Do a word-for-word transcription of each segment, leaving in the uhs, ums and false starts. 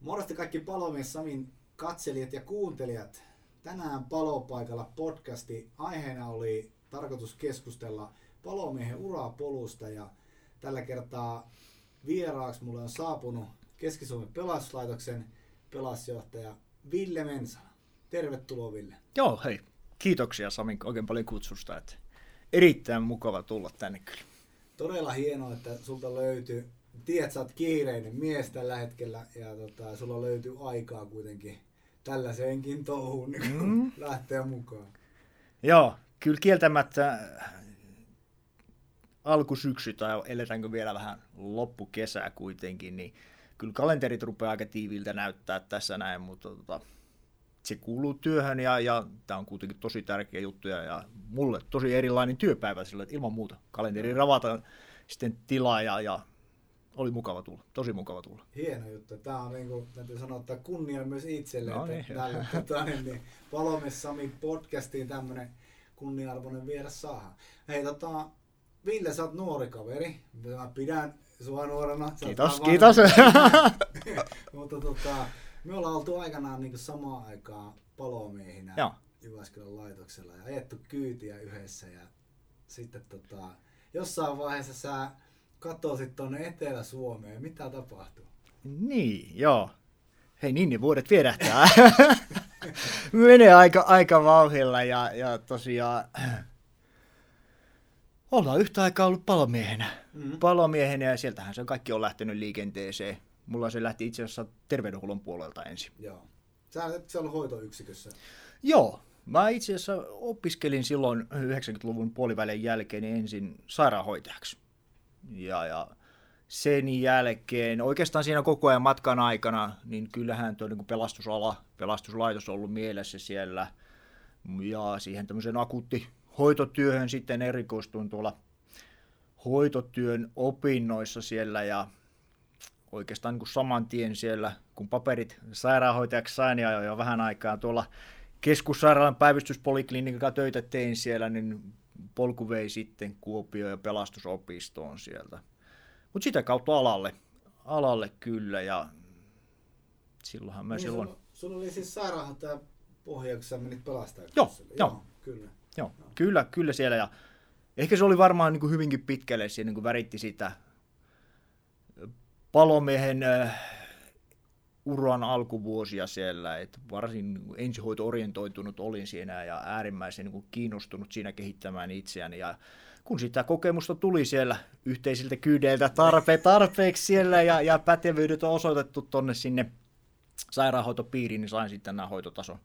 Morosta kaikki Palomies-Samin katselijat ja kuuntelijat. Tänään Palopaikalla podcasti aiheena oli tarkoitus keskustella palomiehen urapolusta ja tällä kertaa vieraaksi mulle on saapunut Keski-Suomen pelastuslaitoksen pelastusjohtaja Ville Mensala. Tervetuloa Ville. Joo, hei. Kiitoksia Sami oikein paljon kutsusta. Että erittäin mukava tulla tänne kyllä. Todella hienoa, että sulta löytyy. Tiedät, sä oot kiireinen mies tällä hetkellä ja tota, sulla löytyy aikaa kuitenkin tällaiseenkin touhuun niin mm. lähteä mukaan. Joo, kyllä kieltämättä alkusyksy tai eletäänkö vielä vähän loppukesää kuitenkin, niin kyllä kalenterit rupeaa aika tiiviltä näyttää tässä näin, mutta tota, se kuuluu työhön ja, ja tämä on kuitenkin tosi tärkeä juttu ja, ja mulle tosi erilainen työpäivä sillä, että ilman muuta kalenteri ravataan sitten tilaa ja, ja oli mukava tulla, tosi mukava tulla. Hieno juttu. Tämä on niin kuin, täytyy sanoa, että kunnia myös itselle. No niin, tälle, tota, niin, Palomies-Samin podcastiin tämmöinen kunnia-arvoinen vieras saadaan. Hei, tota, Ville, sä oot nuori kaveri. Mä pidän sua nuorena. Kiitos, kiitos. Mutta tota, me ollaan oltu aikanaan niin samaan aikaan palomiehinä Joo. Jyväskylän laitoksella ja ajettu kyytiä yhdessä. Ja sitten tota, jossain vaiheessa sä katosit tuonne Etelä-Suomeen. Mitä tapahtuu? Niin, joo. Hei, niin ne vuodet viedähtää. Menee aika, aika vauhdilla ja, ja tosiaan ollaan yhtä aikaa ollut palomiehenä. Mm-hmm. Palomiehenä ja sieltähän se kaikki on lähtenyt liikenteeseen. Mulla se lähti itse asiassa terveydenhuollon puolelta ensin. Joo. Sä olet siellä hoitoyksikössä. Joo. Mä itse asiassa opiskelin silloin yhdeksänkymmentäluvun puolivälin jälkeen ensin sairaanhoitajaksi. Ja, ja sen jälkeen, oikeastaan siinä koko ajan matkan aikana, niin kyllähän tuo niin kuin pelastusala, pelastuslaitos on ollut mielessä siellä. Ja siihen tämmöiseen akuuttihoitotyöhön sitten erikoistuin tuolla hoitotyön opinnoissa siellä. Ja oikeastaan niin kuin saman tien siellä, kun paperit sairaanhoitajaksi sain ja jo vähän aikaa tuolla keskussairaalan päivystyspoliklinikalla töitä tein siellä, niin polku vei sitten Kuopio- ja pelastusopistoon sieltä. Mutta sitä kautta alalle, alalle kyllä ja silloinhan mä niin silloin... Sulla, sulla oli siis sairaanhoitaja pohja, kun sä menit pelastajaksi. Joo, joo, joo, kyllä. Joo, joo. Kyllä, kyllä siellä ja ehkä se oli varmaan niin kuin hyvinkin pitkälle siinä, kun väritti sitä palomiehen äh, uran alkuvuosia siellä, että varsin ensihoito-orientoitunut olin siinä ja äärimmäisen niin kuin kiinnostunut siinä kehittämään itseäni. Ja kun sitä kokemusta tuli siellä yhteisiltä kyydeiltä tarpe- tarpeeksi siellä ja, ja pätevyydet on osoitettu tuonne sinne sairaanhoitopiiriin, niin sain sitten nämä hoitotason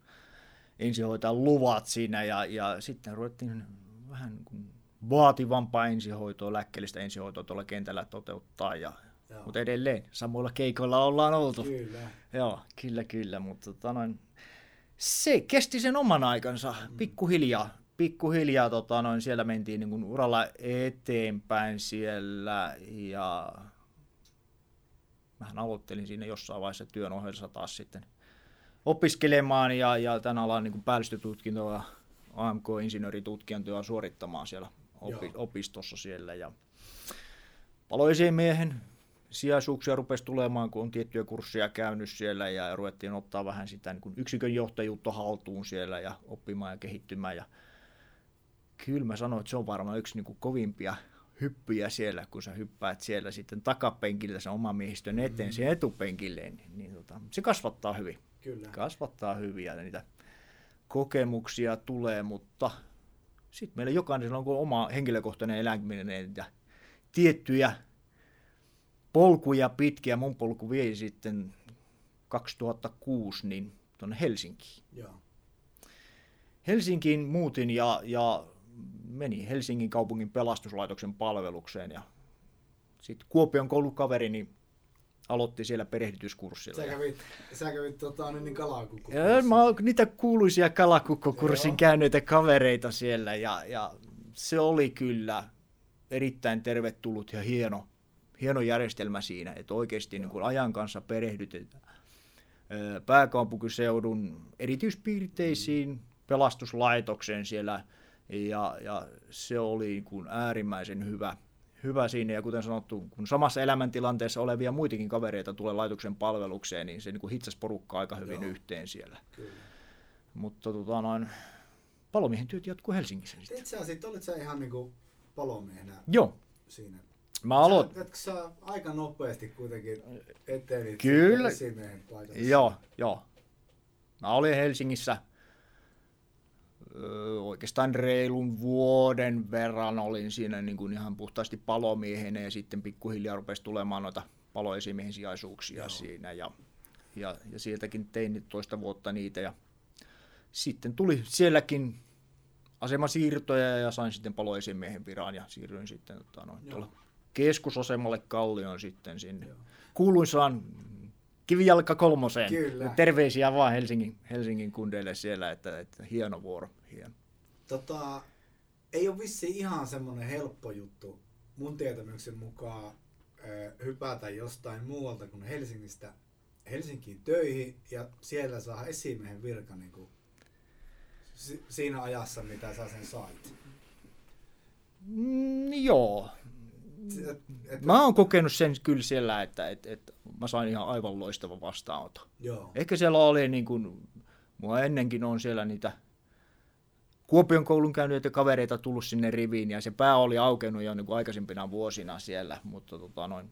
ensihoitajan luvat siinä ja, ja sitten ruvettiin vähän niin kuin vaativampaa ensihoitoa, lääkkeellistä ensihoitoa tuolla kentällä toteuttaa ja mutta edelleen, samoilla keikoilla ollaan oltu. Kyllä. Joo, kyllä, kyllä. Mutta tota noin, se kesti sen oman aikansa pikkuhiljaa. Pikkuhiljaa tota noin, siellä mentiin niin kuin uralla eteenpäin siellä. Ja mähän aloittelin siinä jossain vaiheessa työn ohjelmassa taas sitten opiskelemaan ja, ja tämän alan niin kuin päällystötutkintoa ja A M K-insinööritutkintoa suorittamaan siellä opi- opistossa siellä. Ja paloesimiehen sijaisuuksia rupesi tulemaan, kun on tiettyjä kursseja käynyt siellä ja ruvettiin ottaa vähän sitä niin kuin yksikön johtajuutta haltuun siellä ja oppimaan ja kehittymään. Ja kyllä mä sanoin, että se on varmaan yksi niin kuin kovimpia hyppyjä siellä, kun sä hyppäät siellä sitten takapenkillä sen oman miehistön eteen mm. siihen etupenkilleen. Niin, niin tota, se kasvattaa hyvin. Kyllä. Kasvattaa hyvin ja niitä kokemuksia tulee, mutta sitten meillä jokainen on oma henkilökohtainen eläminen ja tiettyjä polkuja pitkiä. Mun polku vie sitten kaksituhattakuusi niin tuonne Helsinkiin. Joo. Helsinkiin muutin ja, ja meni Helsingin kaupungin pelastuslaitoksen palvelukseen. Ja sitten Kuopion koulukaverini niin aloitti siellä perehdytyskurssilla. Sä kävit, sä kävit tota, niin kalakukkokurssin. Mä oon niitä kuuluisia kalakukkokurssin käyneitä kavereita siellä ja, ja se oli kyllä erittäin tervetullut ja hieno. Hieno järjestelmä siinä, että oikeasti niin kun ajan kanssa perehdytetään pääkaupunkiseudun erityispiirteisiin pelastuslaitokseen siellä ja, ja se oli niin kun äärimmäisen hyvä, hyvä siinä, ja kuten sanottu, kun samassa elämäntilanteessa olevia muitakin kavereita tulee laitoksen palvelukseen, niin se niin kuin hitsasi porukkaa aika hyvin Joo. yhteen siellä. Kyllä. Mutta tota noin, palomiehen työt jatkuu Helsingissä. Itse asiassa olit sä ihan niin kuin palomiehenä Joo. siinä. Mä aloit... Sä, sä aika nopeasti kuitenkin etenit Kyllä. esimiehen paikaksi. Joo, joo. Mä olin Helsingissä öö, oikeastaan reilun vuoden verran, olin siinä niin kuin ihan puhtaasti palomiehenä, ja sitten pikkuhiljaa rupesi tulemaan noita paloesimiehen sijaisuuksia Joo. siinä, ja, ja, ja sieltäkin tein toista vuotta niitä, ja sitten tuli sielläkin asemasiirtoja ja sain sitten paloesimiehen viran ja siirryin sitten tota, noin, tuolla keskusasemalle Kallion sitten sinne. Joo. Kuuluisaan kivijalka kolmoseen. Kyllä. Terveisiä vaan Helsingin, Helsingin kundeille siellä, että, että hieno vuoro. Hieno. Tota, ei ole vissiin ihan semmoinen helppo juttu mun tietämyksen mukaan ö, hypätä jostain muualta kuin Helsingistä Helsinkiin töihin ja siellä saada esimiehen virka niin kuin si- siinä ajassa, mitä sä sen sait. Mm, joo. Et, et, mä oon kokenut sen kyllä siellä, että et, et mä sain ihan aivan loistava vastaanotto. Joo. Ehkä siellä oli, niin kuin, mua ennenkin on siellä niitä Kuopion koulun käyneitä kavereita tullut sinne riviin, ja se pää oli aukenut jo niin kuin aikaisempina vuosina siellä, mutta tota, noin,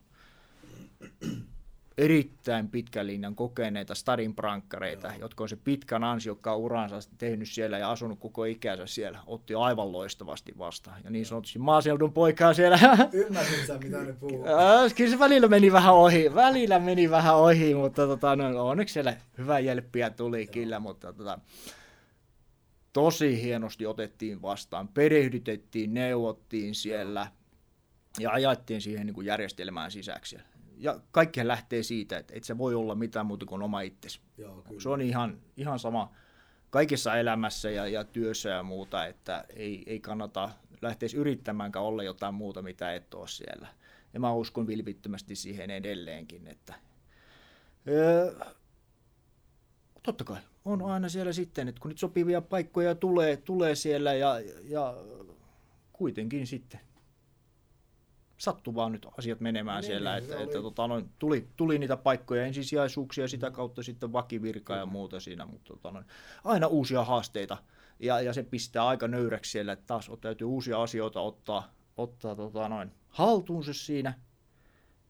erittäin pitkän linjan kokeneita starinprankkareita, Joo. jotka on se pitkän ansiokkaan uransa tehnyt siellä ja asunut koko ikänsä siellä, otti aivan loistavasti vastaan. Ja niin sanotusti maaseudun poikaa siellä. Ymmärsit sä, mitä ne puhuu? Kyllä se välillä meni vähän ohi, välillä meni vähän ohi, mutta tota, no, onneksi siellä hyvää jälppiä tuli Joo. kyllä, mutta tota, tosi hienosti otettiin vastaan, perehdytettiin, neuvottiin siellä ja ajettiin siihen niin kuin järjestelmään sisäksi. Ja kaikkihan lähtee siitä, että et se voi olla mitään muuta kuin oma itsesi. Joo, se on ihan, ihan sama kaikessa elämässä ja, ja työssä ja muuta, että ei, ei kannata lähteä yrittämäänkään olla jotain muuta, mitä et ole siellä. Ja mä uskon vilpittömästi siihen edelleenkin. Että, öö, totta kai on aina siellä sitten, että kun nyt sopivia paikkoja tulee, tulee siellä ja, ja kuitenkin sitten. Sattu vaan nyt asiat menemään niin, siellä, niin, että, että tota, noin, tuli, tuli niitä paikkoja, ensisijaisuuksia, sitä kautta sitten vakivirkaa ja muuta siinä, mutta tota, noin, aina uusia haasteita ja, ja se pistää aika nöyräksi siellä, että taas täytyy uusia asioita ottaa, ottaa tota, noin, haltuunsa siinä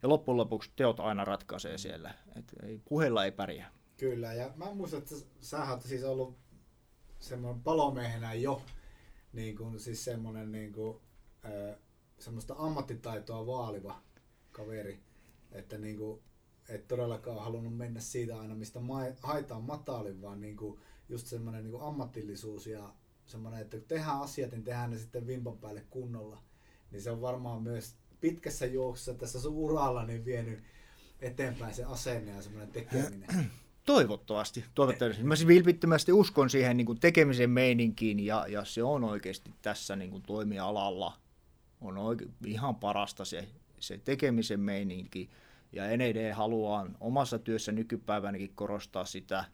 ja loppujen lopuksi teot aina ratkaisee siellä, että puheilla ei pärjää. Kyllä, ja mä muistan, että sä oot siis ollut semmoinen palomiehenä jo, niin kuin, siis semmoinen niin kuin, öö, semmoista ammattitaitoa vaaliva kaveri, että niinku, et todellakaan halunnut mennä siitä aina, mistä mai, haetaan matalin, vaan niinku, just semmoinen niinku ammatillisuus ja semmoinen, että kun tehdään asiat, niin tehdään ne sitten vimpan päälle kunnolla. Niin se on varmaan myös pitkässä juoksussa tässä sun uralla niin vienyt eteenpäin se asenne ja semmoinen tekeminen. Toivottavasti. Toivottavasti. Mä vilpittömästi uskon siihen niinku tekemisen meininkiin ja, ja se on oikeasti tässä niinku toimialalla. On oikein, ihan parasta se, se tekemisen meininki ja edelleen haluan omassa työssä nykypäivänäkin korostaa sitä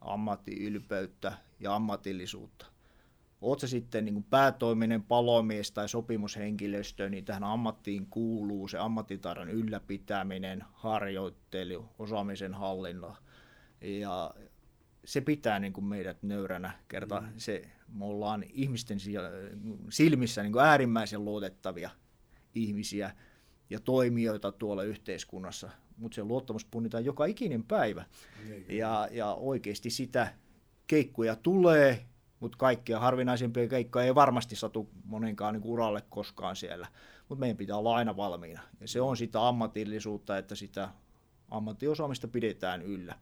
ammattiylpeyttä ja ammatillisuutta. Oot se sitten niin kuin päätoiminen palomies tai sopimushenkilöstö, niin tähän ammattiin kuuluu se ammattitaidon ylläpitäminen, harjoittelu, osaamisen hallinta ja se pitää niin kuin meidät nöyränä, kerta mm. se, me ollaan ihmisten silmissä niin kuin äärimmäisen luotettavia ihmisiä ja toimijoita tuolla yhteiskunnassa, mutta se luottamus punnitaan joka ikinen päivä. Mm. Ja, ja oikeasti sitä keikkoja tulee, mutta kaikkia harvinaisempia keikkoja ei varmasti satu monenkaan niin kuin uralle koskaan siellä, mutta meidän pitää olla aina valmiina. Ja se on sitä ammatillisuutta, että sitä ammattiosaamista pidetään yllä.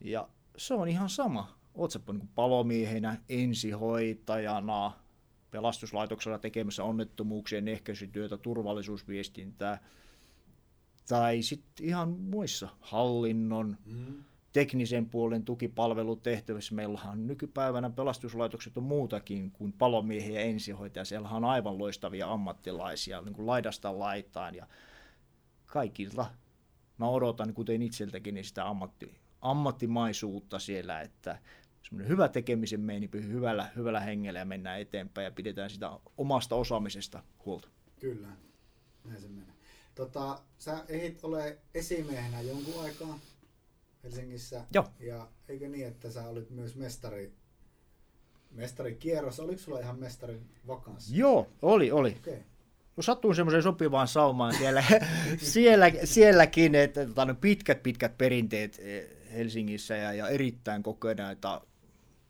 Ja se on ihan sama. Oot sä niin palomiehenä, ensihoitajana, pelastuslaitoksella tekemässä onnettomuuksien ehkäisytyötä, turvallisuusviestintää tai sitten ihan muissa hallinnon, mm. teknisen puolen tukipalvelutehtävissä. Meillähän nykypäivänä pelastuslaitokset on muutakin kuin palomiehiä ja ensihoitajia. Siellä on aivan loistavia ammattilaisia niin kuin laidasta laitaan ja kaikilta mä odotan, kuten itseltäkin, niin sitä ammattia. ammattimaisuutta siellä, että semmoinen hyvä tekemisen meininki, hyvällä, hyvällä hengellä ja mennään eteenpäin ja pidetään sitä omasta osaamisesta huolta. Kyllä. Näin se menee. Tota, sä ehdit ole esimiehenä jonkun aikaa Helsingissä. Joo. Ja eikö niin, että sä olit myös mestari, mestari kierros. Oliko sulla ihan mestarin vakanssi? Joo, oli, oli. Okay. No, sattuin semmoiseen sopivaan saumaan siellä, siellä, sielläkin, että tota, no, pitkät, pitkät perinteet Helsingissä ja, ja erittäin kokeneita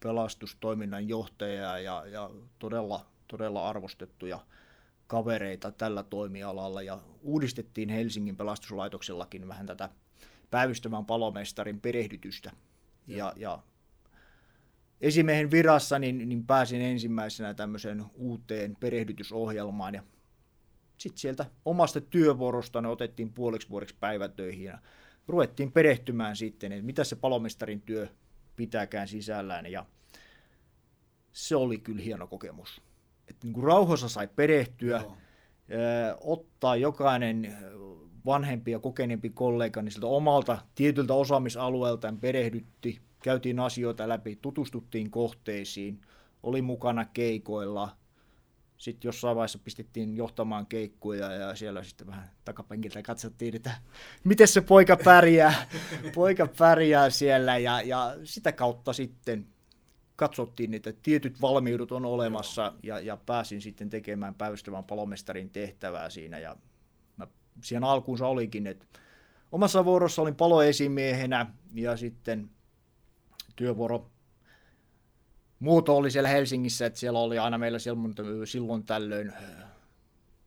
pelastustoiminnan johtajia ja, ja todella, todella arvostettuja kavereita tällä toimialalla. Ja uudistettiin Helsingin pelastuslaitoksellakin vähän tätä päivystävän palomestarin perehdytystä. Ja, ja esimiehen virassa niin, niin pääsin ensimmäisenä tämmöiseen uuteen perehdytysohjelmaan. Ja sitten sieltä omasta työvuorosta ne otettiin puoliksi vuodeksi päivätöihin ja ruvettiin perehtymään sitten, että mitä se palomestarin työ pitääkään sisällään. Ja se oli kyllä hieno kokemus. Että niin kuin rauhassa sai perehtyä, no. ö, ottaa jokainen vanhempi ja kokeneempi kollega niin siltä omalta tietyltä osaamisalueeltaan perehdytti, käytiin asioita läpi, tutustuttiin kohteisiin, oli mukana keikoilla. Sitten jossain vaiheessa pistettiin johtamaan keikkuja ja siellä sitten vähän takapenkiltä katsottiin, että miten se poika pärjää, poika pärjää siellä. Ja, ja sitä kautta sitten katsottiin, että tietyt valmiudet on olemassa ja, ja pääsin sitten tekemään päivystävän palomestarin tehtävää siinä. Ja mä siihen alkuunsa olikin, että omassa vuorossa olin paloesimiehenä ja sitten työvuoro. Muuto oli siellä Helsingissä, että siellä oli aina meillä silloin tällöin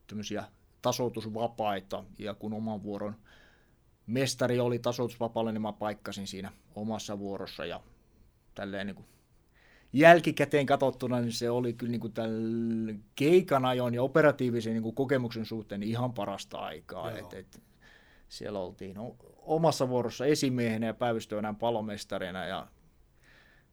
tämmöisiä tasoitusvapaita, ja kun oman vuoron mestari oli tasoitusvapaalla, niin mä paikkasin siinä omassa vuorossa, ja tälleen niin kuin jälkikäteen katsottuna niin se oli kyllä niin kuin tämän keikan ajon ja operatiivisen niin kuin kokemuksen suhteen ihan parasta aikaa. Et, et siellä oltiin omassa vuorossa esimiehenä ja päivystävänä palomestarina, ja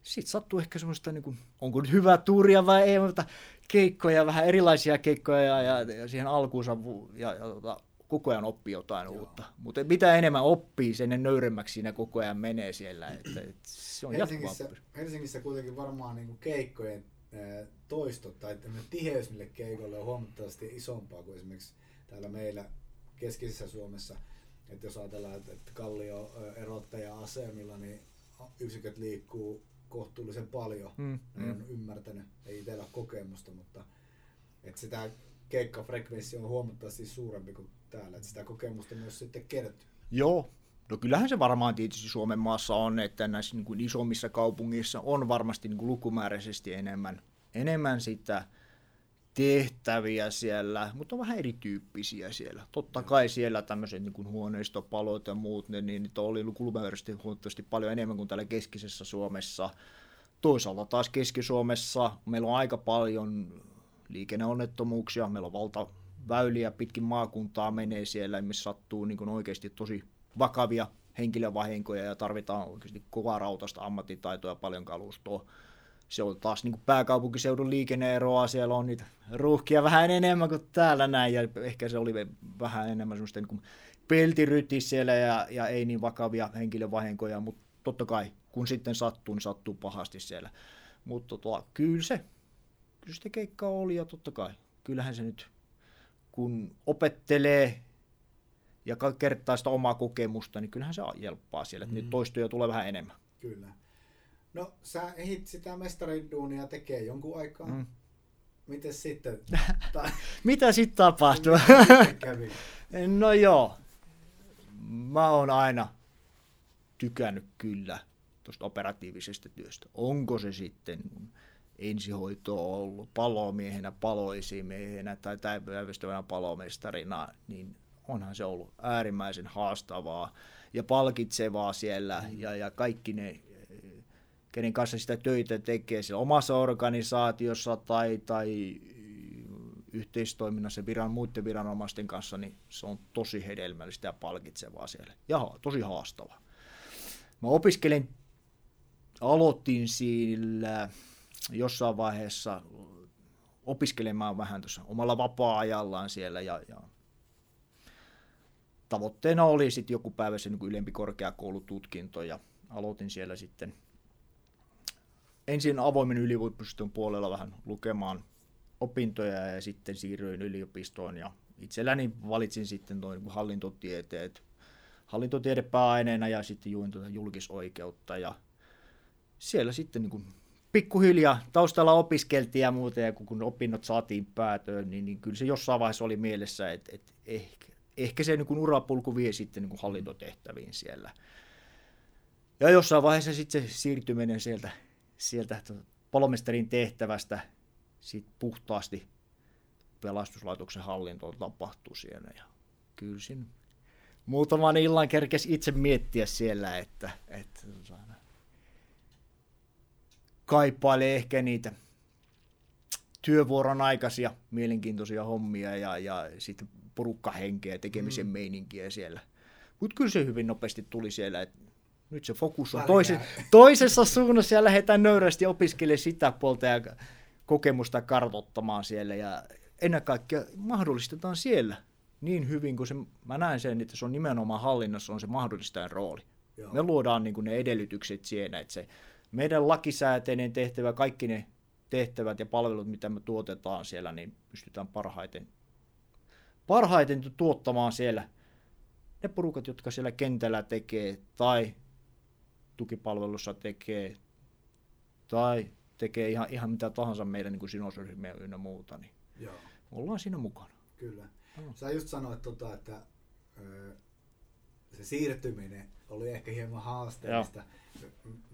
sitten sattuu ehkä semmoista, niin kuin, onko nyt hyvä tuuria vai ei, mutta keikkoja, vähän erilaisia keikkoja ja, ja, ja siihen alkuunsa ja, ja tota, koko ajan oppii jotain Joo. uutta. Mutta mitä enemmän oppii, sen nöyremmäksi siinä koko ajan menee siellä. Että, et se on Helsingissä, Helsingissä kuitenkin varmaan niin kuin keikkojen ää, toisto tai tiheys niille keikoille on huomattavasti isompaa kuin esimerkiksi täällä meillä keskisessä Suomessa. Että jos ajatellaan, että Kallion erottaja-asemilla, niin yksiköt liikkuu kohtuullisen paljon, mm, en mm. ymmärtänyt, ei itsellä kokemusta, mutta että sitä keikkafrekvenssi on huomattavasti suurempi kuin täällä, että sitä kokemusta myös sitten kertyy. Joo, no kyllähän se varmaan tietysti Suomen maassa on, että näissä niin kuin isommissa kaupungeissa on varmasti niin kuin lukumääräisesti enemmän, enemmän sitä tehtäviä siellä, mutta on vähän erityyppisiä siellä. Totta kai siellä tämmöiset niin kuin huoneistopalot ja muut, ne, niin niitä oli lukumääräisesti huomattavasti paljon enemmän kuin täällä keskisessä Suomessa. Toisaalta taas Keski-Suomessa meillä on aika paljon liikenneonnettomuuksia, meillä on valtaväyliä, pitkin maakuntaa menee siellä, missä sattuu niin kuin oikeasti tosi vakavia henkilövahinkoja ja tarvitaan oikeasti kovaa rautaista ammattitaitoa ja paljon kalustoa. Se on taas niin kuin pääkaupunkiseudun liikenneeroa, siellä on niitä ruuhkia vähän enemmän kuin täällä näin, ja ehkä se oli vähän enemmän semmoista niin kuin peltiryti siellä ja, ja ei niin vakavia henkilövahinkoja, mutta totta kai, kun sitten sattuu, niin sattuu pahasti siellä. Mutta tota, kyllä se, kyllä sitä keikkaa oli, ja totta kai, kyllähän se nyt, kun opettelee ja kertaa sitä omaa kokemusta, niin kyllähän se jelppaa siellä, että mm. nyt toistuja tulee vähän enemmän. Kyllä. No, sä ehdit sitä mestariduunia tekee jonkun aikaa. Mm. Miten sitten? Ta- Mitä sitten tapahtui? No joo, mä oon aina tykännyt kyllä tuosta operatiivisesta työstä. Onko se sitten ensihoito ollut palomiehenä, paloesimiehenä tai päivystävänä palomestarina, niin onhan se ollut äärimmäisen haastavaa ja palkitsevaa siellä ja, ja kaikki ne kenen kanssa sitä töitä tekee siellä omassa organisaatiossa tai, tai yhteistoiminnassa viran, muiden viranomaisten kanssa, niin se on tosi hedelmällistä ja palkitsevaa siellä. Ja tosi haastavaa. Mä opiskelin, aloitin sillä jossain vaiheessa opiskelemaan vähän tuossa omalla vapaa-ajallaan siellä ja, ja tavoitteena oli sitten joku päivä se niin ylempi korkeakoulututkinto ja aloitin siellä sitten ensin avoimen yliopiston puolella vähän lukemaan opintoja ja sitten siirryin yliopistoon ja itselläni valitsin sitten tuon hallintotieteet, hallintotiede pääaineena ja sitten juin tuota julkisoikeutta ja siellä sitten niin kuin pikkuhiljaa taustalla opiskeltiin ja muuta ja kun opinnot saatiin päätöön, niin, niin kyllä se jossain vaiheessa oli mielessä, että, että ehkä, ehkä se niin kuin urapulku vie sitten niin kuin hallintotehtäviin siellä. Ja jossain vaiheessa sitten se siirtyminen sieltä, sieltä palomestarin tehtävästä sit puhtaasti pelastuslaitoksen hallintoon tapahtui siellä. Ja kyllä siinä muutaman illan kerkesi itse miettiä siellä, että, että kaipailee ehkä niitä työvuoron aikaisia mielenkiintoisia hommia ja, ja sitten porukkahenkeä, tekemisen mm. meininkiä siellä. Mutta kyllä se hyvin nopeasti tuli siellä, että nyt se fokus on toisessa, toisessa suunnassa ja lähdetään nöyrästi opiskelemaan sitä puolta ja kokemusta kartoittamaan siellä. Ja ennen kaikkea mahdollistetaan siellä niin hyvin, kun se, mä näen sen, että se on nimenomaan hallinnassa on se mahdollistajan rooli. Joo. Me luodaan niin kuin ne edellytykset siinä, että se meidän lakisääteinen tehtävä, kaikki ne tehtävät ja palvelut, mitä me tuotetaan siellä, niin pystytään parhaiten, parhaiten tuottamaan siellä ne porukat, jotka siellä kentällä tekee tai tukipalvelussa tekee tai tekee ihan, ihan mitä tahansa meidän niin sidosryhmiä ynnä muuta, niin Joo. ollaan siinä mukana. Kyllä. No. Sä just sanoit, tota, että ö, se siirtyminen oli ehkä hieman haasteellista.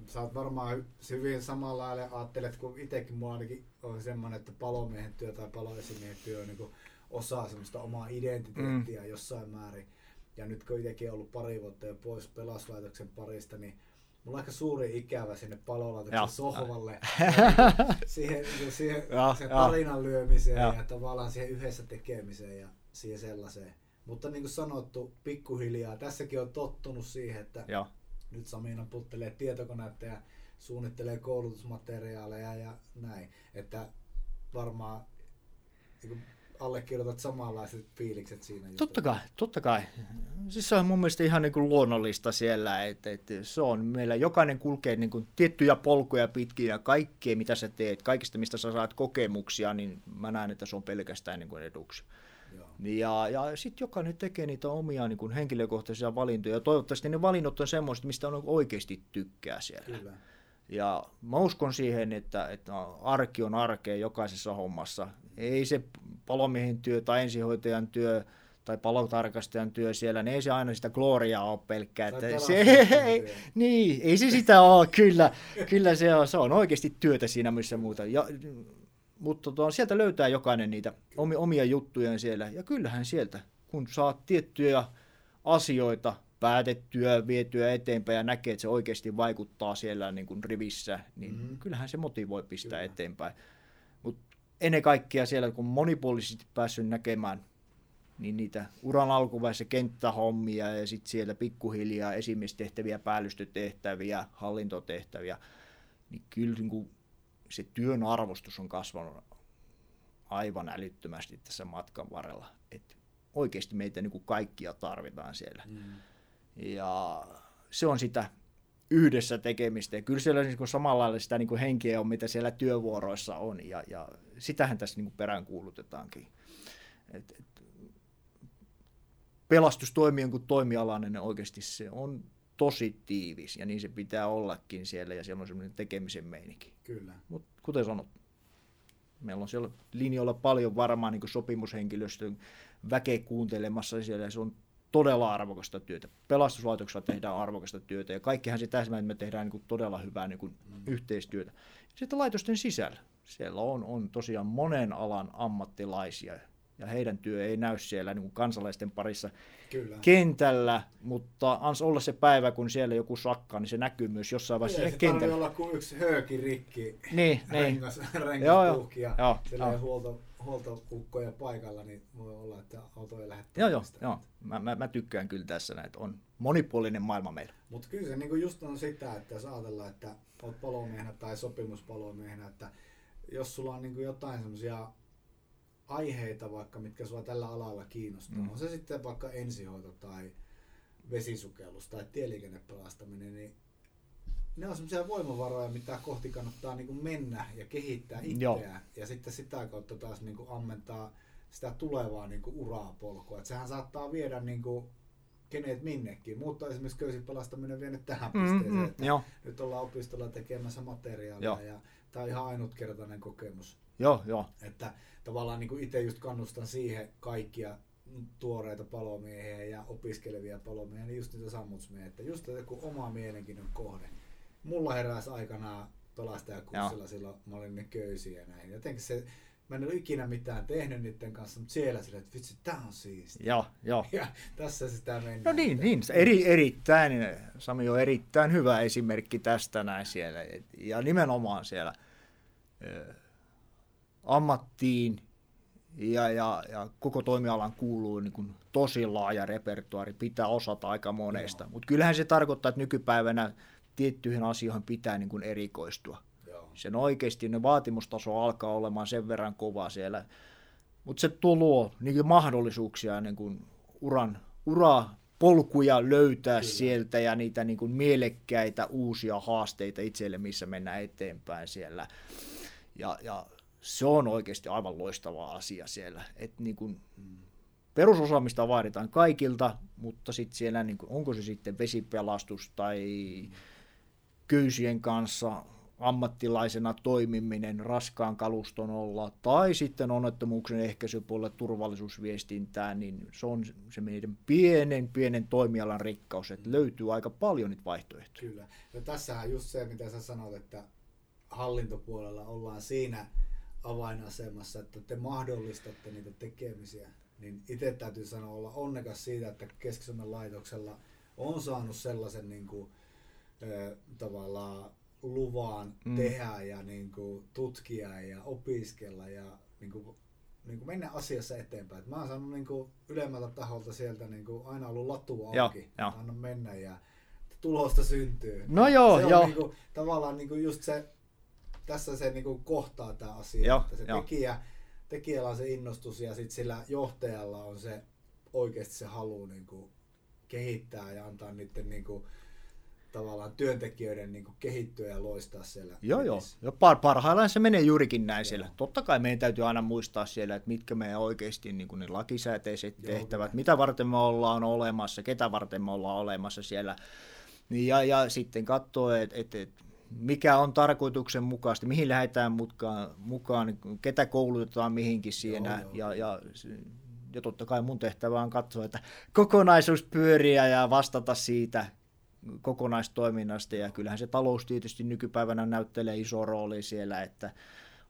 Sä oot varmaan hyvin samalla lailla ajattelet kuin itsekin. Mulla ainakin on semmoinen, että palomiehen työ tai paloesimiehen työ on niin osa semmoista omaa identiteettiä mm. jossain määrin. Ja nyt kun itsekin on ollut pari vuotta jo pois pelastuslaitoksen parista, niin mulla on aika suuri ikävä sinne palolaitoksen sohvalle, siihen, siihen ja, sen tarinan lyömiseen ja. ja tavallaan siihen yhdessä tekemiseen ja siihen sellaiseen. Mutta niin kuin sanottu, pikkuhiljaa tässäkin on tottunut siihen, että ja. nyt Samina puttelee tietokoneita ja suunnittelee koulutusmateriaaleja ja näin. Että varmaan niin kuin allekirjoitat samanlaiset fiilikset siinä. Totta kai, totta kai. Siis se on mun mielestä ihan niin kuin luonnollista siellä, että, että se on meillä jokainen kulkee niin kuin tiettyjä polkuja pitkin ja kaikkea mitä sä teet, kaikista mistä sä saat kokemuksia, niin mä näen, että se on pelkästään niin kuin eduksi. Joo. Ja, ja sitten jokainen tekee niitä omia niin kuin henkilökohtaisia valintoja ja toivottavasti ne valinnot on semmoiset, mistä on oikeasti tykkää siellä. Kyllä. Ja mä uskon siihen, että, että arki on arkea jokaisessa hommassa. Ei se palomiehen työ tai ensihoitajan työ tai palotarkastajan työ siellä, niin ei se aina sitä gloriaa ole pelkkää. Se, ei, niin, ei se sitä ole, kyllä, kyllä se on, se on oikeasti työtä siinä missä muuta. Ja, mutta to, sieltä löytää jokainen niitä omia juttujaan siellä. Ja kyllähän sieltä, kun saat tiettyjä asioita päätettyä, vietyä eteenpäin ja näkee, että se oikeasti vaikuttaa siellä niin kuin rivissä, niin mm-hmm. kyllähän se motivoi pistää Kyllä. eteenpäin. Mutta ennen kaikkea siellä, kun monipuolisesti päässyt näkemään niin niitä uran alkuvaiheessa kenttähommia ja sitten siellä pikkuhiljaa esimiestehtäviä, päällystötehtäviä, hallintotehtäviä, niin kyllä niin kuin se työn arvostus on kasvanut aivan älyttömästi tässä matkan varrella. Et oikeasti meitä niin kuin kaikkia tarvitaan siellä. Mm. Ja se on sitä yhdessä tekemistä ja kyllä siellä niin samalla lailla sitä niin henkeä on, mitä siellä työvuoroissa on ja, ja sitähän tässä niin peräänkuulutetaankin. Et, et, pelastustoimien kuin toimialainen oikeasti se on tosi tiivis ja niin se pitää ollakin siellä ja siellä on semmoinen tekemisen meininki. Kyllä. Mut kuten sanottu, meillä on siellä linjoilla paljon varmaan niin sopimushenkilöstön väkeä kuuntelemassa siellä ja se on todella arvokasta työtä. Pelastuslaitoksella tehdään arvokasta työtä ja kaikkihan se täsmää, että me tehdään niin kuin todella hyvää niin kuin mm. yhteistyötä. Sitten laitosten sisällä. Siellä on, on tosiaan monen alan ammattilaisia ja heidän työ ei näy siellä niin kuin kansalaisten parissa Kyllä. kentällä, mutta ans olla se päivä, kun siellä joku sakkaa, niin se näkyy myös jossain vaiheessa kentällä. Ei se tarvitse olla kuin yksi höökirikki niin, rengas, niin. rengas puhki ja joo, siellä ei huolta. Huoltokukkoja paikalla, niin voi olla, että auto ei lähde joo, joo, joo. Mä, mä, mä tykkään kyllä tässä, että on monipuolinen maailma meillä. Mutta kyllä se niinku just on sitä, että jos ajatellaan, että olet palomiehenä tai sopimuspalomiehenä, että jos sulla on niinku jotain semmoisia aiheita vaikka, mitkä sua tällä alalla kiinnostaa, mm. on se sitten vaikka ensihoito tai vesisukellus tai tieliikennepelastaminen, niin ne on semmoisia voimavaroja, mitä kohti kannattaa niin kuin mennä ja kehittää itseään Joo. ja sitten sitä kautta taas niin kuin ammentaa sitä tulevaa niin kuin urapolkua. Että sehän saattaa viedä niin kuin kenet minnekin, mutta esimerkiksi köysin pelastaminen vie nyt tähän pisteeseen, mm, mm, että jo. Nyt ollaan opistolla tekemässä materiaalia ja tämä on ihan ainutkertainen kokemus. Joo, joo. Että tavallaan niin kuin itse just kannustan siihen kaikkia tuoreita palomiehiä ja opiskelevia palomiehiä, niin just niitä sammutsmiehiä, että just tätä kun oma mielenkiinnon kohde. Mulla heräsi aikanaan pelastajakurssilla silloin, mä olin ne köysiä näihin. Jotenkin se, mä en ole ikinä mitään tehnyt niiden kanssa, mutta siellä sillä, että vitsi, tää on siistiä. Joo, joo. Ja tässä sitä mennään. No niin, niin. Eri, erittäin, Sami on erittäin hyvä esimerkki tästä näin siellä. Ja nimenomaan siellä ö, ammattiin ja, ja, ja koko toimialan kuuluu niin kuin tosi laaja repertuaari, pitää osata aika monesta. Mutta kyllähän se tarkoittaa, että nykypäivänä tiettyihin asioihin pitää niin kuin erikoistua. Joo. Sen oikeasti ne vaatimustaso alkaa olemaan sen verran kova siellä. Mutta se tuo niin mahdollisuuksia, niin kuin uran, urapolkuja löytää Kyllä. sieltä ja niitä niin kuin mielekkäitä uusia haasteita itselle, missä mennään eteenpäin siellä. Ja, ja se on oikeasti aivan loistava asia siellä. Et niin kuin, perusosaamista vaaditaan kaikilta, mutta sit siellä, niin kuin, onko se sitten vesipelastus tai köysien kanssa ammattilaisena toimiminen raskaan kaluston olla tai sitten onnettomuuksien ehkäisypuolelle turvallisuusviestintää, niin se on se meidän pienen, pienen toimialan rikkaus, että löytyy aika paljon niitä vaihtoehtoja. Kyllä. Ja tässähän just se, mitä sä sanoit, että hallintopuolella ollaan siinä avainasemassa, että te mahdollistatte niitä tekemisiä. Niin itse täytyy sanoa olla onnekas siitä, että Keski-Suomen laitoksella on saanut sellaisen niin kuin, ö, tavallaan luvan mm. tehdä ja niin kuin, tutkia ja opiskella ja niin kuin, niin kuin mennä asiassa eteenpäin. Et mä oon saanut niin kuin, ylemmältä taholta sieltä niin kuin, aina ollut latua auki, anna mennä ja tulosta syntyy. No joo, se joo. On, niin kuin, tavallaan niin kuin just se, tässä se niin kuin, kohtaa tämä asia, joo, että se jo. tekijä. Tekijällä on se innostus ja sitten sillä johtajalla on se oikeasti se halu niinku kehittää ja antaa niiden niinku tavallaan työntekijöiden niinku kehittyä ja loistaa siellä. Joo joo, ja par- parhaillaan se menee juurikin näin joo. siellä. Totta kai meidän täytyy aina muistaa siellä, että mitkä meidän oikeasti niinku ne lakisääteiset joo, tehtävät, me. mitä varten me ollaan olemassa, ketä varten me ollaan olemassa siellä. Ja, ja sitten katsoo, että et, et, mikä on tarkoituksenmukaista, mihin lähdetään mukaan, mukaan ketä koulutetaan mihinkin siinä. Joo, joo. Ja, ja, ja totta kai mun tehtävä on katsoa, että kokonaisuus pyörii ja vastata siitä kokonaistoiminnasta. Ja kyllähän se talous tietysti nykypäivänä näyttelee iso rooli siellä, että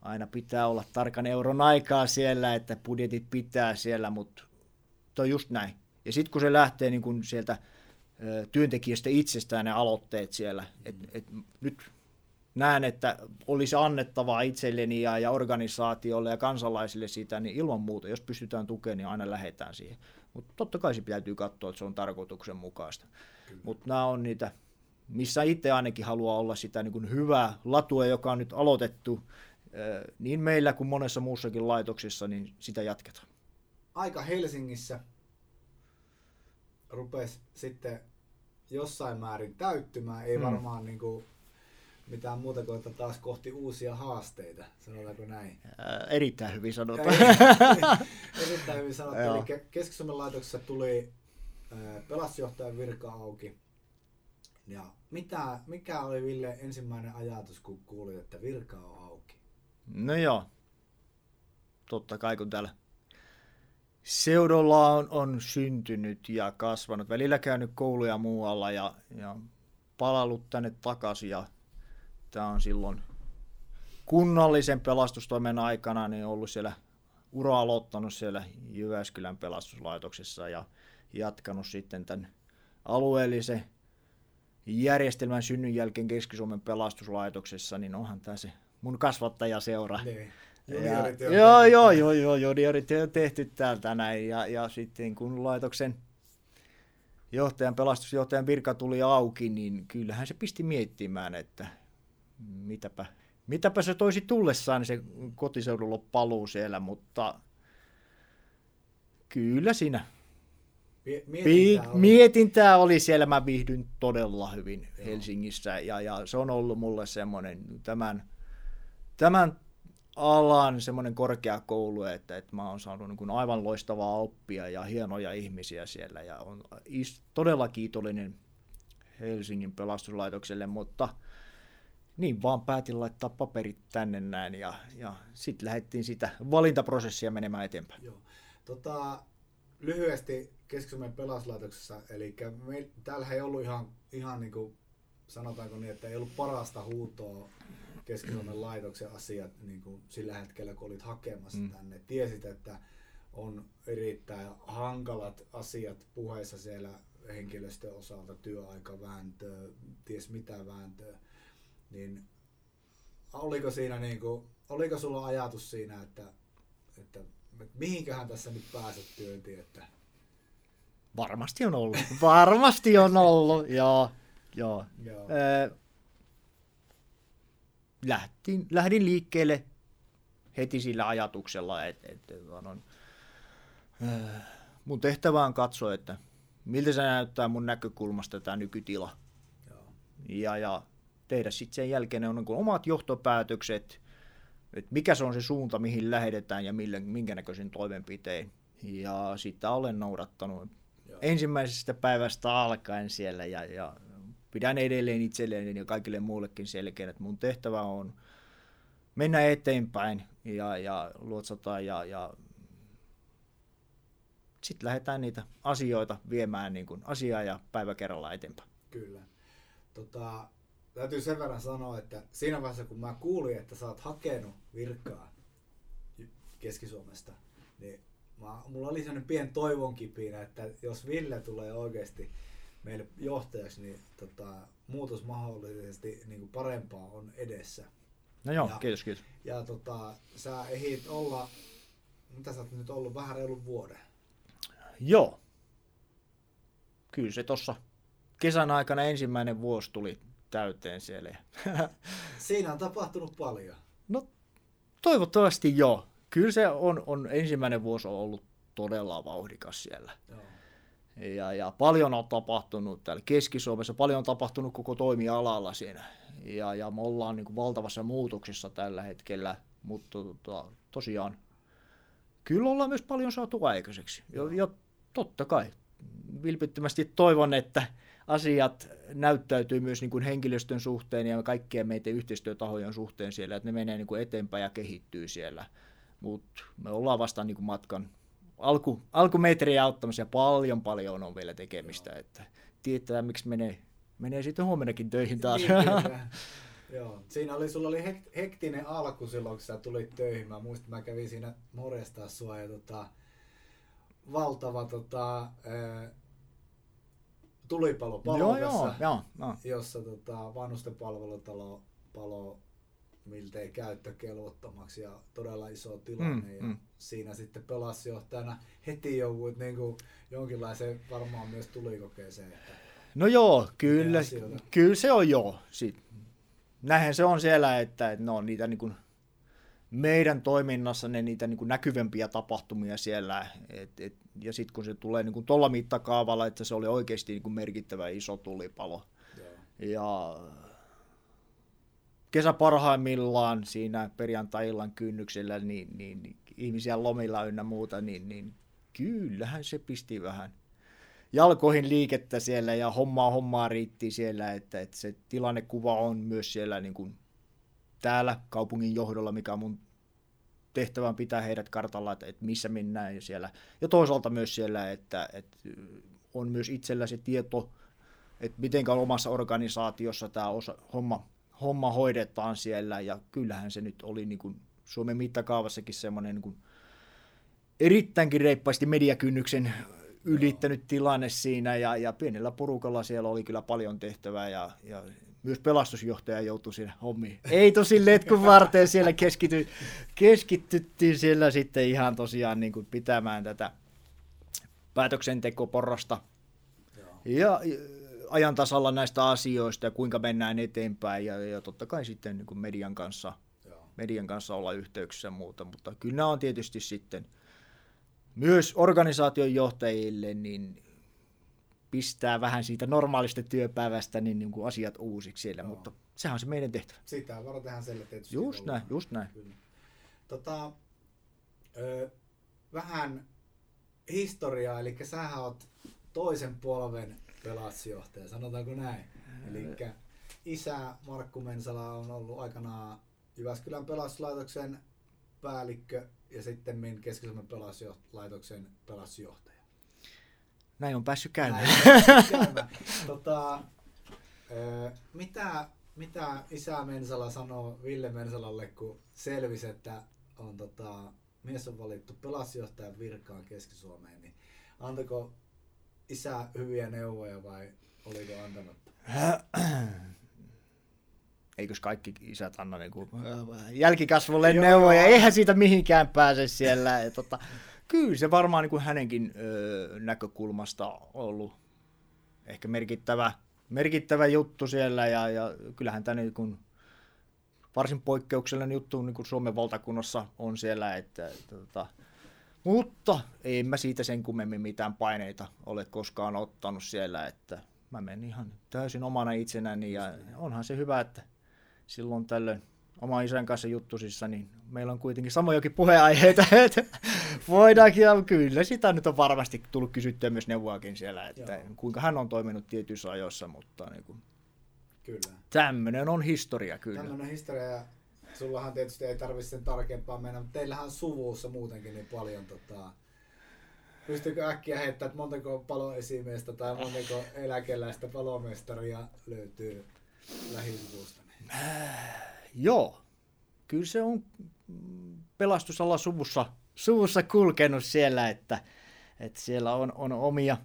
aina pitää olla tarkan euron aikaa siellä, että budjetit pitää siellä, mutta se on just näin. Ja sitten kun se lähtee niin kun sieltä työntekijästä itsestään ne aloitteet siellä. Et, et nyt näen, että olisi annettavaa itselleni ja, ja organisaatiolle ja kansalaisille sitä, niin ilman muuta, jos pystytään tukemaan, niin aina lähdetään siihen. Mutta totta kai se täytyy katsoa, että se on tarkoituksenmukaista. Mutta nämä on niitä, missä itse ainakin haluaa olla sitä niin kuin hyvää latua, joka on nyt aloitettu niin meillä kuin monessa muussakin laitoksessa, niin sitä jatketaan. Aika Helsingissä rupesi sitten jossain määrin täyttymään, ei varmaan mm. niin kuin mitään muuta kuin, että taas kohti uusia haasteita, sanotaanko näin? Ää, erittäin hyvin sanotaan. Erittäin hyvin sanotaan. Eli Keski-Suomen laitoksessa tuli pelastusjohtajan virka auki. Ja mitä, mikä oli Ville ensimmäinen ajatus, kun kuulit, että virka on auki? No joo, totta kai kun täällä seudolla on, on syntynyt ja kasvanut, välillä käynyt kouluja muualla ja, ja palallut tänne takaisin. Ja tämä on silloin kunnallisen pelastustoimen aikana niin ollut siellä, ura aloittanut siellä Jyväskylän pelastuslaitoksessa ja jatkanut sitten tämän alueellisen järjestelmän synnyn jälkeen Keski-Suomen pelastuslaitoksessa, niin onhan tämä se mun kasvattajaseura. Ne. Ja, joo, joo, joo, joo, juniorit on tehty täältä näin ja, ja sitten kun laitoksen johtajan, pelastusjohtajan virka tuli auki, niin kyllähän se pisti miettimään, että mitäpä, mitäpä se toisi tullessaan se kotiseudulla paluu siellä, mutta kyllä siinä mietintää oli, mietintää oli siellä, mä viihdyn todella hyvin joo. Helsingissä ja, ja se on ollut mulle semmoinen tämän, tämän alan semmoinen korkeakoulu, että, että mä oon saanut niin kuin aivan loistavaa oppia ja hienoja ihmisiä siellä ja on todella kiitollinen Helsingin pelastuslaitokselle, mutta niin vaan päätin laittaa paperit tänne näin ja, ja sitten lähdettiin sitä valintaprosessia menemään eteenpäin. Joo. Tota, lyhyesti Keski-Suomen pelastuslaitoksessa, eli me, täällähän ei ollut ihan, ihan niin kuin, sanotaanko niin, että ei ollut parasta huutoa Keski-Suomen laitoksen asiat niin kuin sillä hetkellä, kun olit hakemassa mm. tänne. Tiesit, että on erittäin hankalat asiat puheessa siellä henkilöstön osalta, työaikavääntöä, ties mitä vääntöä. Niin oliko siinä niin kuin, oliko sulla ajatus siinä, että, että mihinköhän tässä nyt pääset työntiin? Että... Varmasti on ollut. Varmasti on ollut, joo. joo. joo. Ö, lähtin, lähdin liikkeelle heti sillä ajatuksella, että, että on, ö, mun tehtävä on katsoa, että miltä se näyttää mun näkökulmasta tämä nykytila. Joo. Ja, ja tehdä sitten sen jälkeen on niin kuin omat johtopäätökset, että mikä se on se suunta, mihin lähdetään ja millä, minkä näköisen toimenpiteen. Ja sitä olen noudattanut Joo. ensimmäisestä päivästä alkaen siellä ja, ja pidän edelleen itselleen ja kaikille muullekin selkeänä, että mun tehtävä on mennä eteenpäin ja, ja luotsata ja, ja sitten lähdetään niitä asioita viemään niin kuin asiaa ja päivä kerrallaan eteenpäin. Kyllä. Tota... Täytyy sen verran sanoa, että siinä vaiheessa kun mä kuulin, että sä oot hakenut virkaa Keski-Suomesta, niin mä, mulla oli sellainen pieni toivon kipinä, että jos Ville tulee oikeasti meille johtajaksi, niin tota, muutos mahdollisesti niin kuin parempaa on edessä. No joo, ja, kiitos, kiitos. Ja tota, sä ehdit olla, mitä sä oot nyt ollut, vähän reilun vuoden? Joo. Kyllä se tossa kesän aikana ensimmäinen vuosi tuli täyteen siellä. Siinä on tapahtunut paljon. No toivottavasti joo. Kyllä se on, on ensimmäinen vuosi on ollut todella vauhdikas siellä. Joo. Ja, ja paljon on tapahtunut täällä Keski-Suomessa, paljon on tapahtunut koko toimialalla siinä. Ja, ja me ollaan niin kuin valtavassa muutoksessa tällä hetkellä, mutta tota, tosiaan kyllä ollaan myös paljon saatu aikaiseksi. Ja, ja totta kai vilpittömästi toivon, että asiat näyttäytyy myös niin kuin henkilöstön suhteen ja kaikkien meidän yhteistyötahojen suhteen siellä, että ne menee niin kuin eteenpäin ja kehittyy siellä. Mutta me ollaan vasta niin kuin matkan alku, alkumetriä auttamassa ja paljon paljon on vielä tekemistä. Että tietää, miksi menee, menee sitten huomennakin töihin taas. Niin, Joo. Siinä oli, sulla oli hektinen alku silloin, kun sä tulit töihin. Mä muistan, mä kävin siinä morjestaan sua ja tota, valtava... Tota, tulipalo palvelussa, jossa tota, vanhusten palvelutalo palo miltei käyttökelvottomaksi ja todella iso tilanne. Mm, ja mm. Siinä sitten pelastusjohtajana heti jouduit niin kuin jonkinlaiseen varmaan myös tulikokeeseen. Että no joo, kyllä, kyllä se on joo. Sitten. Näinhän se on siellä, että, että no, niitä niin kuin meidän toiminnassa ne niitä niin kuin näkyvämpiä tapahtumia siellä. Et, et, ja sitten kun se tulee niin kuin tuolla mittakaavalla, että se oli oikeasti niin kuin merkittävä iso tulipalo. Yeah. Ja kesä parhaimmillaan siinä perjantai-illan kynnyksellä, niin, niin, niin ihmisiä lomilla ynnä muuta, niin, niin kyllähän se pisti vähän jalkoihin liikettä siellä ja hommaa hommaa riitti siellä, että, että se tilannekuva on myös siellä niin kuin täällä kaupungin johdolla, mikä on mun tehtävän pitää heidät kartalla, että missä mennään ja siellä. Ja toisaalta myös siellä, että, että on myös itsellä se tieto, että miten omassa organisaatiossa tämä osa, homma, homma hoidetaan siellä. Ja kyllähän se nyt oli niin kuin Suomen mittakaavassakin semmoinen niin kuin erittäinkin reippaasti mediakynnyksen ylittänyt tilanne siinä. Ja, ja pienellä porukalla siellä oli kyllä paljon tehtävää ja, ja myös pelastusjohtaja joutui siinä hommiin. Ei tosin letkun varteen siellä keskity, keskityttiin siellä sitten ihan tosiaan niin kuin pitämään tätä päätöksentekoporrasta ja ajan tasalla näistä asioista ja kuinka mennään eteenpäin ja, ja totta kai sitten niin kuin median, kanssa, median kanssa olla yhteyksissä ja muuta, mutta kyllä nämä on tietysti sitten myös organisaation johtajille niin pistää vähän siitä normaalista työpäivästä niin, niin kuin asiat uusiksi siellä, no. Mutta sehän on se meidän tehtävä. Sitä vartenhan siellä tietysti. Just näin, just näin. Kyllä. Tota, ö, vähän historiaa, eli sähän oot toisen polven pelastujohtaja, sanotaanko näin. Eli isä Markku Mensala on ollut aikanaan Jyväskylän pelastuslaitoksen päällikkö ja sitten Keski-Suomen pelastuslaitoksen pelastujohtaja. Näin on päässyt käymään. On päässyt käymään. tota, ö, mitä, mitä isä Mensala sanoo Ville Mensalalle, kun selvisi, että on, tota, mies on valittu pelastujohtajan virkaan Keski-Suomeen, niin antako isä hyviä neuvoja vai oliko antanut? Eikös kaikki isät anna niin kuin jälkikasvulle Joo. neuvoja, eihän siitä mihinkään pääse siellä. Ja tota, kyllä se varmaan niin kuin hänenkin ö, näkökulmasta on ollut ehkä merkittävä, merkittävä juttu siellä ja, ja kyllähän tämä niin kuin varsin poikkeuksellinen juttu niin kuin Suomen valtakunnassa on siellä. Että, tota, mutta en mä siitä sen kummemmin mitään paineita ole koskaan ottanut siellä, että mä menen ihan täysin omana itsenäni ja onhan se hyvä, että silloin tällöin oman isän kanssa juttusissa, niin meillä on kuitenkin samojakin puheenaiheita, että voidaankin, ja kyllä sitä nyt on varmasti tullut kysyttyä myös neuvoakin siellä, että Joo. kuinka hän on toiminut tietyissä ajoissa, mutta niin kuin kyllä. Tämmöinen on historia kyllä. Tämmöinen historia ja sullahan tietysti ei tarvitse sen tarkempaa mennä, mutta teillähän on suvussa muutenkin niin paljon tota... Pystyykö äkkiä heittämään, montako paloesimiestä tai montako eläkeläistä palomestaria löytyy lähisuvusta? Joo, kyllä se on pelastusala suvussa, suvussa kulkenut siellä, että, että siellä on, on omia,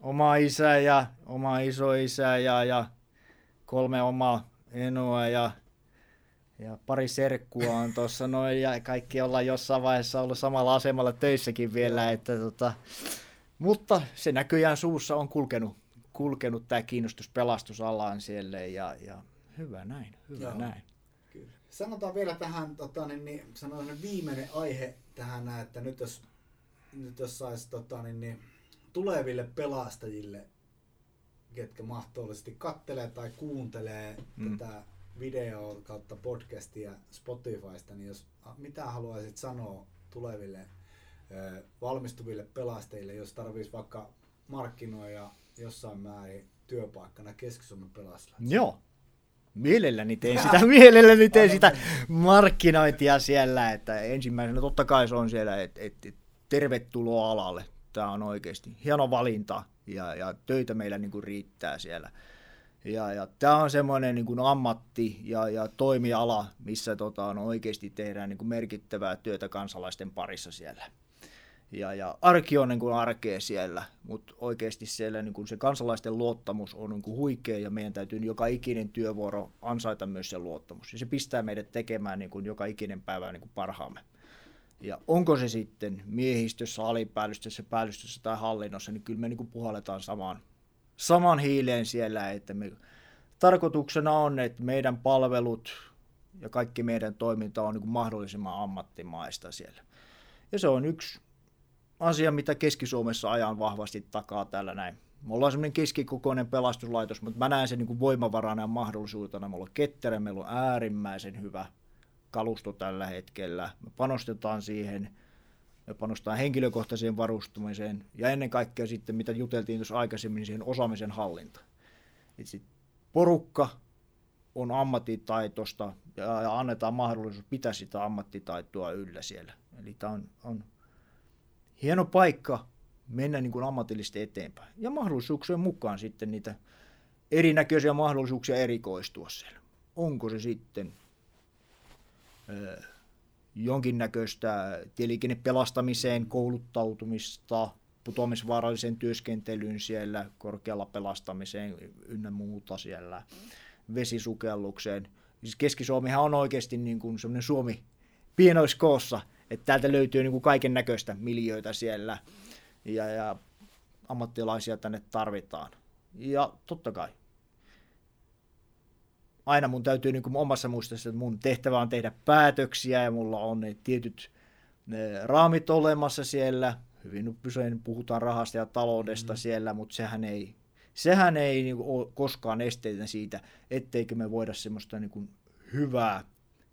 oma isä ja oma isoisä ja, ja kolme omaa enoa ja, ja pari serkkua on tuossa noin ja kaikki ollaan jossain vaiheessa ollut samalla asemalla töissäkin vielä, että tota, mutta se näköjään suussa on kulkenut, kulkenut tämä kiinnostus pelastusalaan siellä ja, ja hyvä näin, hyvä Joo. näin. Kyllä. Sanotaan vielä tähän, tota, niin, niin, sanotaan viimeinen aihe tähän, että nyt jos, nyt jos saisi tota, niin, niin, tuleville pelastajille, ketkä mahdollisesti kattelee tai kuuntelee mm. tätä videoa kautta podcastia Spotifysta, niin jos mitä haluaisit sanoa tuleville ö, valmistuville pelastajille, jos tarvitsisi vaikka markkinoida jossain määrin työpaikkana Keski-Suomen pelastuslaitoksella? Joo, mielelläni teen sitä, mielelläni teen sitä markkinointia siellä, että ensimmäisenä totta kai se on siellä, että, että tervetuloa alalle, tämä on oikeasti hieno valinta ja, ja töitä meillä niin kuin riittää siellä. Ja, ja tämä on semmoinen niin kuin ammatti ja, ja toimiala, missä tota, on oikeasti tehdään niin kuin merkittävää työtä kansalaisten parissa siellä. Ja, ja arki on niin kuin arkea siellä, mutta oikeasti siellä niin kuin se kansalaisten luottamus on niin kuin huikea ja meidän täytyy joka ikinen työvuoro ansaita myös se luottamus. Ja se pistää meidät tekemään niin kuin joka ikinen päivä niin kuin parhaamme. Ja onko se sitten miehistössä, alipäällystössä, päällystössä tai hallinnossa, niin kyllä me niin kuin puhalletaan samaan. Saman hiileen siellä, että me, tarkoituksena on, että meidän palvelut ja kaikki meidän toiminta on niin kuin mahdollisimman ammattimaista siellä. Ja se on yksi asia, mitä Keski-Suomessa ajan vahvasti takaa täällä näin. Me ollaan semmoinen keskikokoinen pelastuslaitos, mutta mä näen sen niin kuin voimavarana ja mahdollisuutena. Me ollaan ketterä, meillä on äärimmäisen hyvä kalusto tällä hetkellä. Me panostetaan siihen. Me panostetaan henkilökohtaiseen varustumiseen ja ennen kaikkea sitten, mitä juteltiin tuossa aikaisemmin, siihen osaamisen hallintaan. Porukka on ammattitaitosta ja, ja annetaan mahdollisuus pitää sitä ammattitaitoa yllä siellä. Eli tämä on, on hieno paikka mennä niin kuin ammatillisesti eteenpäin ja mahdollisuuksien mukaan sitten niitä erinäköisiä mahdollisuuksia erikoistua siellä. Onko se sitten... Öö, jonkinnäköistä tieliikennepelastamiseen, kouluttautumista, putoamisvaaralliseen työskentelyyn siellä, korkealla pelastamiseen ynnä muuta siellä, vesisukellukseen. Siis Keski-Suomihan on oikeasti niin kuin semmoinen Suomi pienoiskoossa, että täältä löytyy niin kuin kaiken näköistä miljöitä siellä ja, ja ammattilaisia tänne tarvitaan. Ja totta kai. Aina mun täytyy niin kuin omassa muistassa, että mun tehtävä on tehdä päätöksiä ja mulla on ne tietyt ne raamit olemassa siellä. Hyvin usein puhutaan rahasta ja taloudesta mm. siellä, mutta sehän ei, sehän ei niin kuin ole koskaan esteitä siitä, etteikö me voida semmoista niin kuin hyvää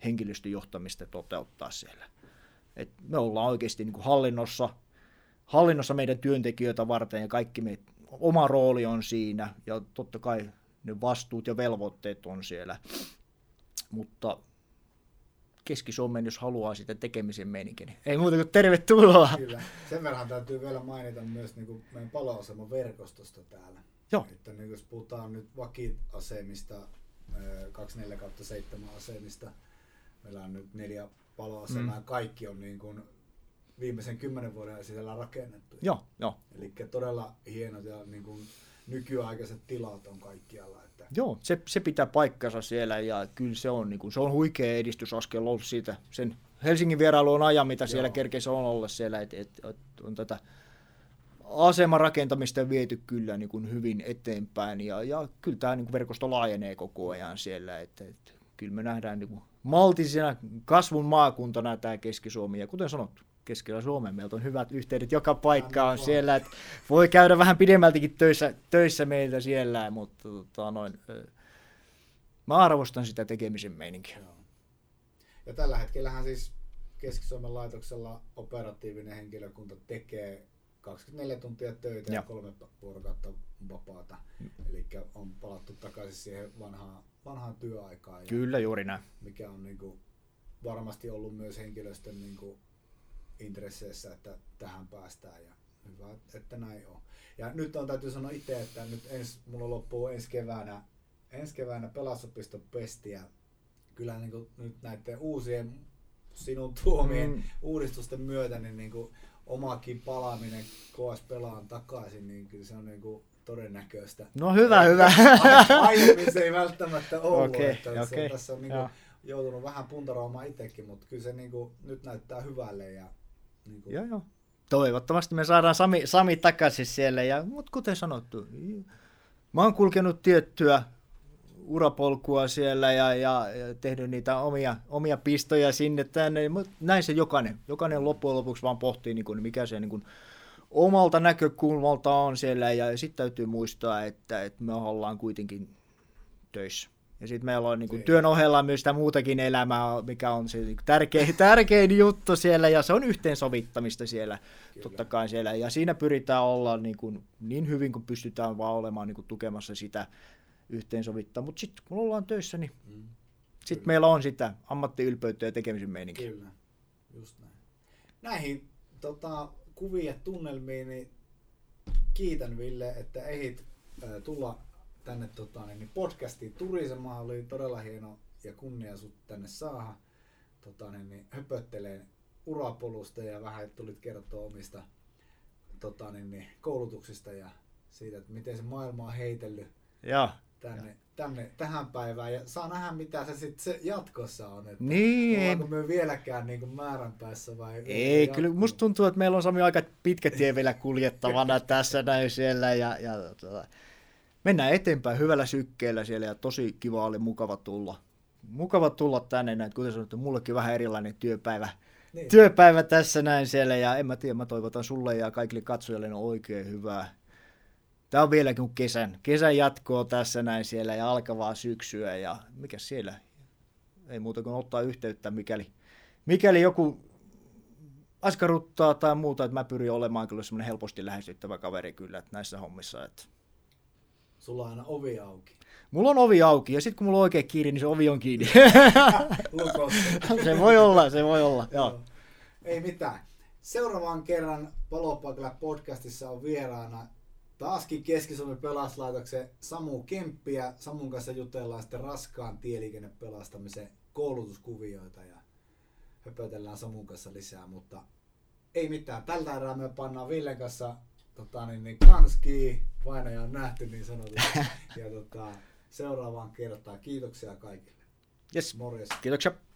henkilöstöjohtamista toteuttaa siellä. Et me ollaan oikeasti niin kuin hallinnossa, hallinnossa meidän työntekijöitä varten ja kaikki meidän oma rooli on siinä ja totta kai ne vastuut ja velvoitteet on siellä. Mutta Keski-Suomeen, jos haluaa sitä tekemisen meininkin, niin ei muuta kuin tervetuloa. Kyllä. Sen verran täytyy vielä mainita myös niin kuin meidän paloaseman verkostosta täällä. Joo. Että niin jos puhutaan nyt vakiasemista, kaksikymmentäneljä seitsemän asemista, meillä on nyt neljä paloasemaa ja mm. kaikki on niin kuin viimeisen kymmenen vuoden sisällä rakennettu. Joo, joo. Eli todella hienot ja niin kuin nykyaikaiset tilat on kaikkialla. Että... Joo, se, se pitää paikkansa siellä ja kyllä se on, niin kuin, se on huikea edistysaskel ollut siitä. Sen Helsingin vierailuun ajan, mitä siellä Joo. kerkeessä on ollut siellä, että et, et, on tätä aseman rakentamista viety kyllä niin kuin hyvin eteenpäin ja, ja kyllä tämä niin kuin verkosto laajenee koko ajan siellä. Että, et, kyllä me nähdään niin kuin maltisena kasvun maakuntana tämä Keski-Suomi ja kuten sanottu, keskellä Suomea. Meiltä on hyvät yhteydet, joka paikka on siellä, että voi käydä vähän pidemmältikin töissä, töissä meiltä siellä, mutta tota, noin, mä arvostan sitä tekemisen meininkiä. Joo. Ja tällä hetkellähän siis Keski-Suomen laitoksella operatiivinen henkilökunta tekee kaksikymmentäneljä tuntia töitä ja, ja kolme vuorokautta vapaata, mm. eli on palattu takaisin siihen vanhaan, vanhaan työaikaan. Kyllä, juuri näin. Mikä on niin kuin, varmasti ollut myös henkilöstön niin kuin, intresseissä, että tähän päästään ja hyvä, että näin on. Ja nyt on täytyy sanoa itse, että nyt ens, mulla loppuu ensi keväänä, ensi keväänä pelastusopiston pestiä. Kyllä niin kuin nyt näiden uusien sinun tuomien mm. uudistusten myötä niin, niin kuin omakin palaaminen K S pelaan takaisin, niin kyllä se on niin kuin todennäköistä. No hyvä, ja hyvä. Aiemmin se ei välttämättä ollut. Okay, että okay. On, tässä on niin kuin joutunut vähän puntaroimaan itsekin, mutta kyllä se niin kuin nyt näyttää hyvälle. Ja niin joo, joo. Toivottavasti me saadaan Sami, Sami takaisin siellä, ja, mutta kuten sanottu, mä oon kulkenut tiettyä urapolkua siellä ja, ja, ja tehnyt niitä omia, omia pistoja sinne tänne, mutta näin se jokainen, jokainen loppujen lopuksi vaan pohtii, niin kuin, mikä se niin kuin, omalta näkökulmalta on siellä, ja sitten täytyy muistaa, että, että me ollaan kuitenkin töissä. Ja sitten meillä on niin kuin, työn ohella myös sitä muutakin elämää, mikä on se niin kuin, tärkein, tärkein juttu siellä, ja se on yhteensovittamista siellä, Kyllä. totta kai siellä. Ja siinä pyritään olla niin, kuin, niin hyvin, kun pystytään vaan olemaan niin kuin, tukemassa sitä yhteensovittaa. Mutta sitten kun ollaan töissä, niin mm. sitten meillä on sitä ammattiylpeyttä ja tekemisen meininkiä. Kyllä, just näin. Näihin tota, kuviin ja tunnelmiin niin kiitän Ville, että ehdit äh, tulla tänne tota, niin podcastiin turisemaan. Oli todella hieno ja kunnia sut tänne saada tota, niin, höpötteleen urapolusta ja vähän tulit kertoa omista tota, niin, koulutuksista ja siitä, että miten se maailma on heitellyt ja, tänne, ja. Tänne, tähän päivään ja saa nähdä mitä se sitten jatkossa on. Että niin. Ollaanko me vieläkään niin kuin määrän päässä vai? Ei, kyllä musta tuntuu, että meillä on Sami aika pitkä tie vielä kuljettavana tässä näin siellä ja, ja mennään eteenpäin hyvällä sykkeellä siellä ja tosi kiva oli mukava tulla. Mukava tulla tänne näin, kuten sanoin, että mullekin vähän erilainen työpäivä, niin. työpäivä tässä näin siellä ja en mä tiedä, mä toivotan sulle ja kaikille katsojille on oikein hyvää. Tää on vieläkin kuin kesän. Kesän jatkoa tässä näin siellä ja alkavaa syksyä ja mikä siellä? Ei muuta kuin ottaa yhteyttä, mikäli, mikäli joku askarruttaa tai muuta, että mä pyrin olemaan kyllä semmoinen helposti lähestyttävä kaveri kyllä että näissä hommissa. Että sulla on aina ovi auki. Mulla on ovi auki ja sitten kun mulla on oikein kiiri, niin se ovi on kiinni. se voi olla, se voi olla. Joo. Ei mitään. Seuraavan kerran Palopaikalla podcastissa on vieraana taaskin Keski-Suomen pelastuslaitoksen Samu Kemppi ja Samun kanssa jutellaan sitten raskaan tieliikennepelastamisen koulutuskuvioita ja höpötellään Samun kanssa lisää, mutta ei mitään. Tältä erää me pannaan Villen kanssa Tota, niin, niin kanski vainaja on nähty niin sanotusti ja tota, seuraavaan kertaan. Kiitoksia kaikille. Yes. Morjes. Kiitoksia.